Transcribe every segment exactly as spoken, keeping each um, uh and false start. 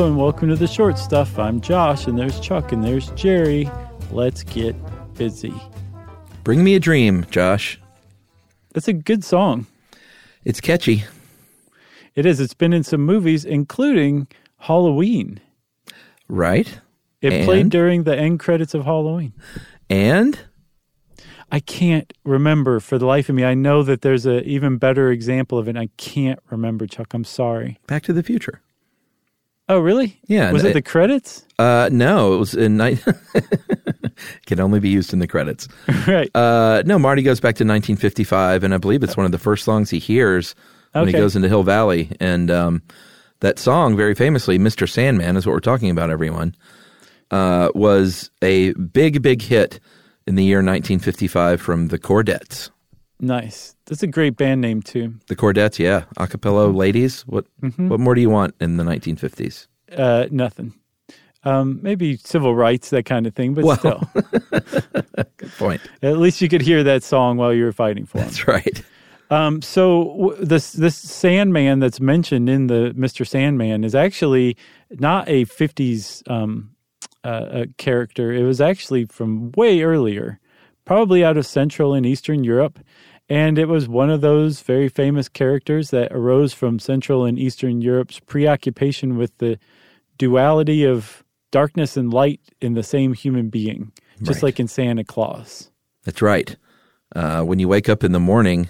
Hello and welcome to The Short Stuff. I'm Josh and there's Chuck and there's Jerry. Let's get busy. Bring Me a Dream, Josh. That's a good song. It's catchy. It is. It's been in some movies, including Halloween. Right. It and? played during the end credits of Halloween. And? I can't remember for the life of me. I know that there's an even better example of it, and I can't remember, Chuck. I'm sorry. Back to the Future. Oh, really? Yeah. Was it, it the credits? Uh, no, it was in... Ni- can only be used in the credits. Right. Uh, no, Marty goes back to nineteen fifty-five, and I believe it's one of the first songs he hears when okay. he goes into Hill Valley. And um, that song, very famously, Mister Sandman, is what we're talking about, everyone, uh, was a big, big hit in the year nineteen fifty-five from the Chordettes. Nice. That's a great band name, too. The Chordettes, yeah. Acapella ladies. What mm-hmm. What more do you want in the nineteen fifties? Uh, nothing. Um, maybe civil rights, that kind of thing, but well. still. Good point. At least you could hear that song while you were fighting for it. That's them. Right. Um, so this this Sandman that's mentioned in the Mister Sandman is actually not a fifties um, uh, a character. It was actually from way earlier, probably out of Central and Eastern Europe. And it was one of those very famous characters that arose from Central and Eastern Europe's preoccupation with the duality of darkness and light in the same human being, just right. like in Santa Claus. That's right. Uh, when you wake up in the morning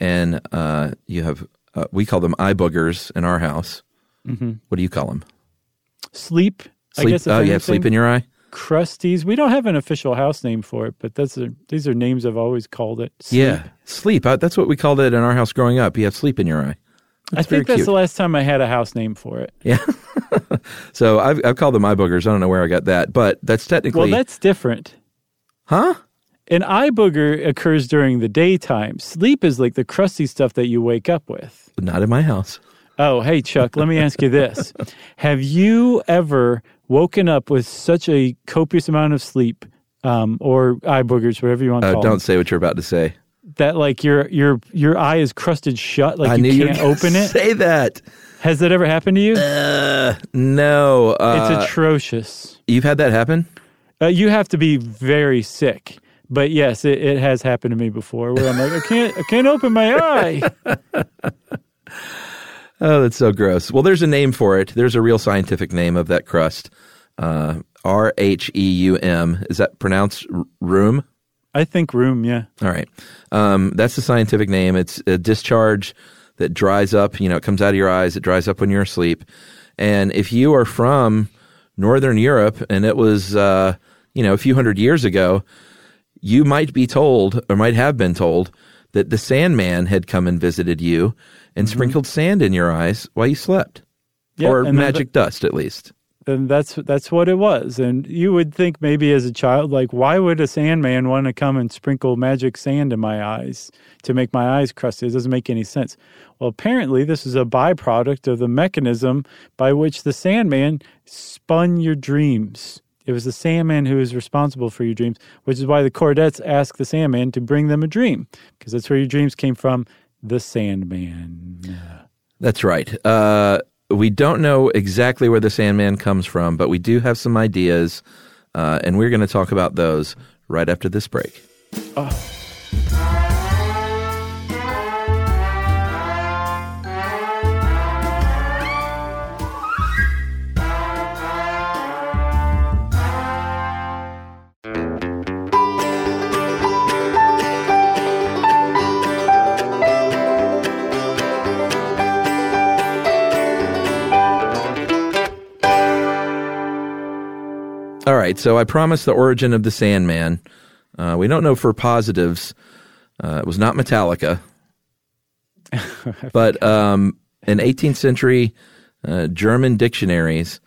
and uh, you have, uh, we call them eye boogers in our house. Mm-hmm. What do you call them? Sleep. sleep I guess oh, you have sleep in your eye? Crusties. We don't have an official house name for it, but that's a, these are names I've always called it. Sleep. Yeah, sleep. I, that's what we called it in our house growing up. You have sleep in your eye. That's I think that's cute. The last time I had a house name for it. Yeah. So I've, I've called them eye boogers. I don't know where I got that, but that's technically... Well, that's different. Huh? An eye booger occurs during the daytime. Sleep is like the crusty stuff that you wake up with. But not in my house. Oh, hey, Chuck, let me ask you this. Have you ever... woken up with such a copious amount of sleep, um, or eye boogers, whatever you want to uh, call it. Don't them, say what you're about to say. That like your your your eye is crusted shut, like I you knew can't you were open it. Say that. Has that ever happened to you? Uh, no. Uh, it's atrocious. You've had that happen? Uh, you have to be very sick. But yes, it, it has happened to me before. Where I'm like, I can't I can't open my eye. Oh, that's so gross. Well, there's a name for it. There's a real scientific name of that crust. Uh, R H E U M. Is that pronounced r- room? I think room, yeah. All right. Um, that's the scientific name. It's a discharge that dries up. You know, it comes out of your eyes. It dries up when you're asleep. And if you are from Northern Europe and it was, uh, you know, a few hundred years ago, you might be told or might have been told that the Sandman had come and visited you and mm-hmm. sprinkled sand in your eyes while you slept, yeah, or magic that, dust at least. And that's that's what it was. And you would think maybe as a child, like, why would a Sandman want to come and sprinkle magic sand in my eyes to make my eyes crusty? It doesn't make any sense. Well, apparently this is a byproduct of the mechanism by which the Sandman spun your dreams. It was the Sandman who is responsible for your dreams, which is why the Chordettes asked the Sandman to bring them a dream, because that's where your dreams came from, the Sandman. That's right. Uh, we don't know exactly where the Sandman comes from, but we do have some ideas, uh, and we're going to talk about those right after this break. Oh. All right, so I promised the origin of the Sandman. Uh, we don't know for positives. Uh, it was not Metallica. But um, in eighteenth century uh, German dictionaries,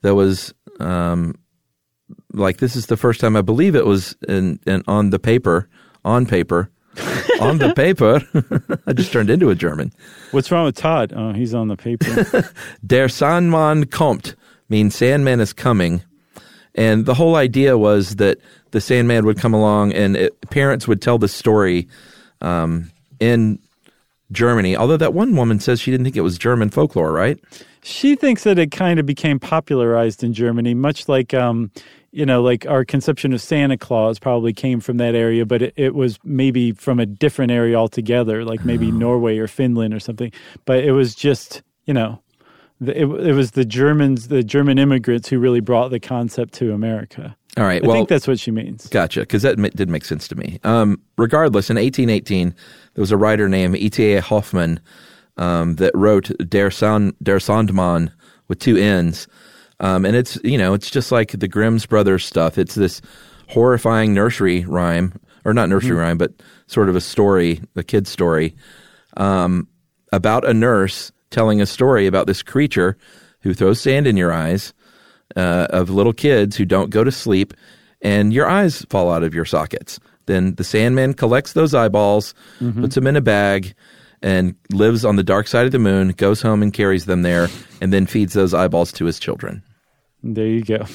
there was, um, like, this is the first time I believe it was in, in on the paper, on paper, on the paper. I just turned into a German. What's wrong with Todd? Oh, he's on the paper. Der Sandmann kommt means Sandman is coming. And the whole idea was that the Sandman would come along and it, parents would tell the story um, in Germany. Although that one woman says she didn't think it was German folklore, right? She thinks that it kind of became popularized in Germany, much like, um, you know, like our conception of Santa Claus probably came from that area, but it, it was maybe from a different area altogether, like maybe oh. Norway or Finland or something. But it was just, you know, the, it, it was the Germans, the German immigrants who really brought the concept to America. All right, I well, think that's what she means. Gotcha, because that m- did make sense to me. Um, regardless, in eighteen eighteen, there was a writer named E T A Hoffmann um, that wrote Der Sand- Der Sandmann with two N's. Um, and it's, you know, it's just like the Grimm's Brothers stuff. It's this horrifying nursery rhyme, or not nursery mm-hmm. rhyme, but sort of a story, a kid's story, um, about a nurse telling a story about this creature who throws sand in your eyes. Uh, of little kids who don't go to sleep, and your eyes fall out of your sockets. Then the Sandman collects those eyeballs, mm-hmm. puts them in a bag, and lives on the dark side of the moon, goes home and carries them there, and then feeds those eyeballs to his children. There you go.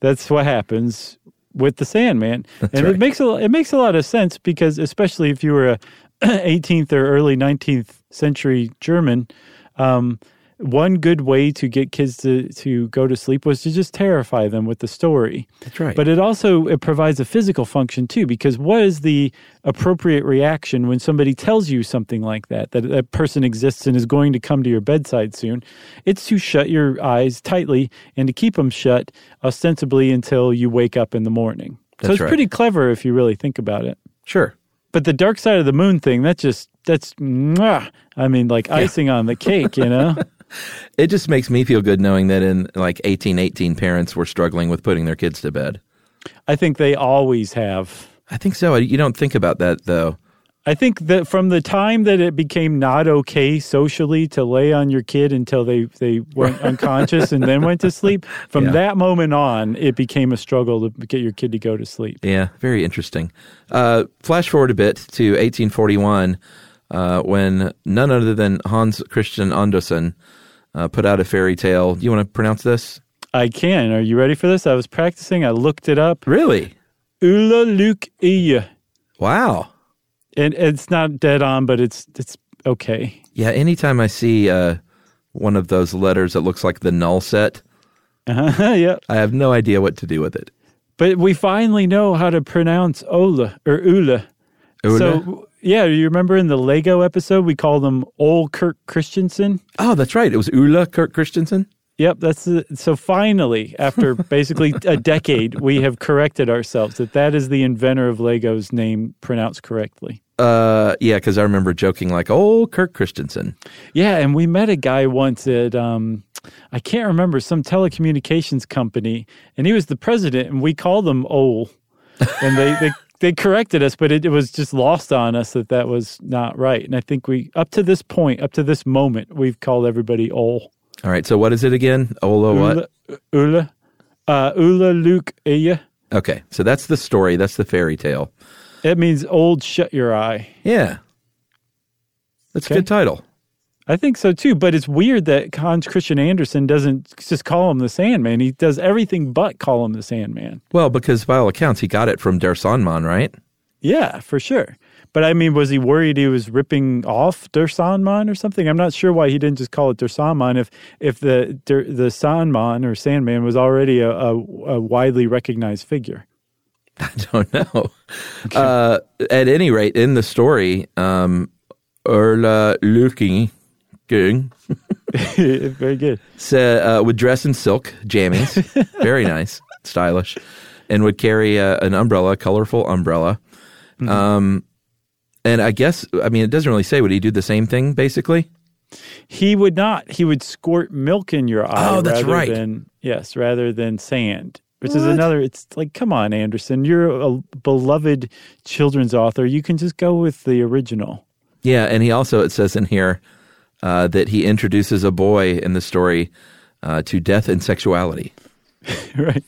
That's what happens with the Sandman. That's and right. it makes a, it makes a lot of sense, because especially if you were a eighteenth or early nineteenth century German, um, one good way to get kids to, to go to sleep was to just terrify them with the story. That's right. But it also it provides a physical function, too, because what is the appropriate reaction when somebody tells you something like that, that that person exists and is going to come to your bedside soon? It's to shut your eyes tightly and to keep them shut, ostensibly, until you wake up in the morning. That's so it's right. pretty clever if you really think about it. Sure. But the dark side of the moon thing, that's just, that's, mwah, I mean, like yeah. icing on the cake, you know? It just makes me feel good knowing that in like eighteen eighteen, parents were struggling with putting their kids to bed. I think they always have. I think so. You don't think about that, though. I think that from the time that it became not okay socially to lay on your kid until they, they went unconscious and then went to sleep, from yeah. that moment on, it became a struggle to get your kid to go to sleep. Yeah, very interesting. Uh, flash forward a bit to eighteen forty-one, uh, when none other than Hans Christian Andersen Uh, put out a fairy tale. Do you want to pronounce this? I can. Are you ready for this? I was practicing. I looked it up. Really? Ole Lukøje. Wow. And it's not dead on, but it's it's okay. Yeah, anytime I see uh, one of those letters that looks like the null set, uh-huh, yeah. I have no idea what to do with it. But we finally know how to pronounce Ole or Ole. Ole? So, yeah, you remember in the Lego episode, we called him Ole Kirk Christensen? Oh, that's right. It was Ole Kirk Christensen? Yep. That's the, so finally, after basically a decade, we have corrected ourselves that that is the inventor of Lego's name pronounced correctly. Uh, yeah, because I remember joking like, Ole Kirk Christensen. Yeah, and we met a guy once at, um, I can't remember, some telecommunications company, and he was the president, and we called him Ole, and they... they They corrected us, but it, it was just lost on us that that was not right. And I think we, up to this point, up to this moment, we've called everybody Ole. All right, so what is it again? Ola what? Ole. Uh, Ole Lukøje. Okay, so that's the story. That's the fairy tale. It means old shut your eye. Yeah. That's okay. A good title. I think so, too, but it's weird that Hans Christian Andersen doesn't just call him the Sandman. He does everything but call him the Sandman. Well, because by all accounts, he got it from Der Sandmann, right? Yeah, for sure. But, I mean, was he worried he was ripping off Der Sandmann or something? I'm not sure why he didn't just call it Der Sandmann if, if the Der, the Sandman or Sandman was already a, a, a widely recognized figure. I don't know. Okay. Uh, at any rate, in the story, um, Ole Lukøje... Good. Very good. So, uh, would dress in silk, jammies, very nice, stylish, and would carry uh, an umbrella, colorful umbrella. Mm-hmm. Um, and I guess, I mean, it doesn't really say, would he do the same thing, basically? He would not. He would squirt milk in your eye. Oh, that's rather right. Than, yes, rather than sand. Which what? Is another, it's like, come on, Andersen, you're a beloved children's author. You can just go with the original. Yeah, and he also, it says in here, Uh, that he introduces a boy in the story uh, to death and sexuality. Right.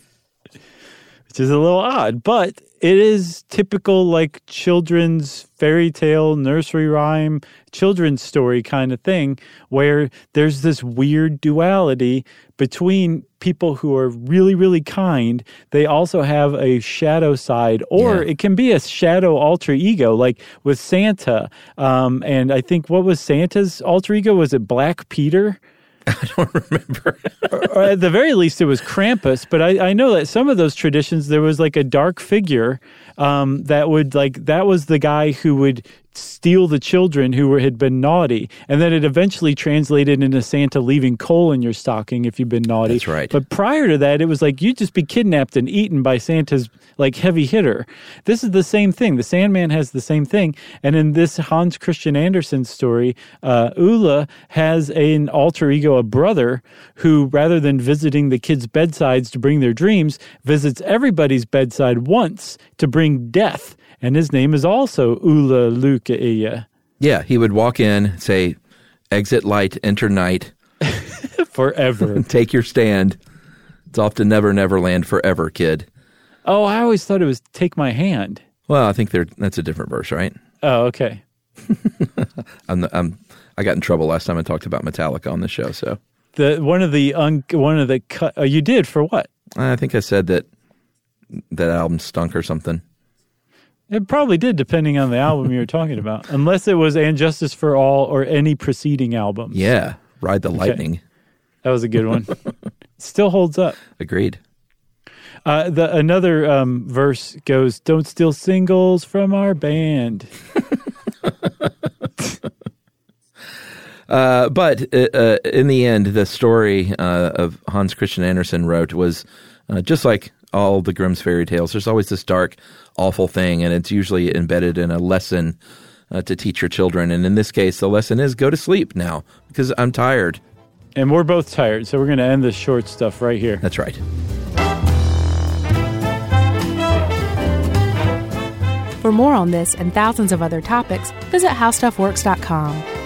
which is a little odd, but it is typical like children's fairy tale, nursery rhyme, children's story kind of thing, where there's this weird duality between people who are really, really kind. They also have a shadow side, or yeah. it can be a shadow alter ego, like with Santa. Um, and I think, what was Santa's alter ego? Was it Black Peter? I don't remember. or, or at the very least, it was Krampus. But I, I know that some of those traditions, there was like a dark figure um, that would like, that was the guy who would steal the children who were, had been naughty. And then it eventually translated into Santa leaving coal in your stocking if you've been naughty. That's right. But prior to that, it was like you'd just be kidnapped and eaten by Santa's like heavy hitter. This is the same thing. The Sandman has the same thing. And in this Hans Christian Andersen story, uh, Ole has an alter ego, a brother, who rather than visiting the kids' bedsides to bring their dreams, visits everybody's bedside once to bring death. And his name is also Ole Lukøje. Yeah, he would walk in, say, exit light, enter night. Forever. Take your stand. It's off to Never Never Land forever, kid. Oh, I always thought it was take my hand. Well, I think they're, that's a different verse, right? Oh, okay. I'm, I'm, I got in trouble last time I talked about Metallica on the show, so. The, one of the, un, one of the, uh, you did for what? I think I said that that album stunk or something. It probably did, depending on the album you were talking about. Unless it was And Justice for All or any preceding album. Yeah, Ride the Lightning. Okay. That was a good one. Still holds up. Agreed. Uh, the Another um, verse goes, don't steal singles from our band. uh, but uh, in the end, the story uh, of Hans Christian Andersen wrote was uh, just like all the Grimm's fairy tales. There's always this dark, awful thing, and it's usually embedded in a lesson uh, to teach your children. And in this case, the lesson is go to sleep now, because I'm tired. And we're both tired, so we're going to end this short stuff right here. That's right. For more on this and thousands of other topics, visit How Stuff Works dot com.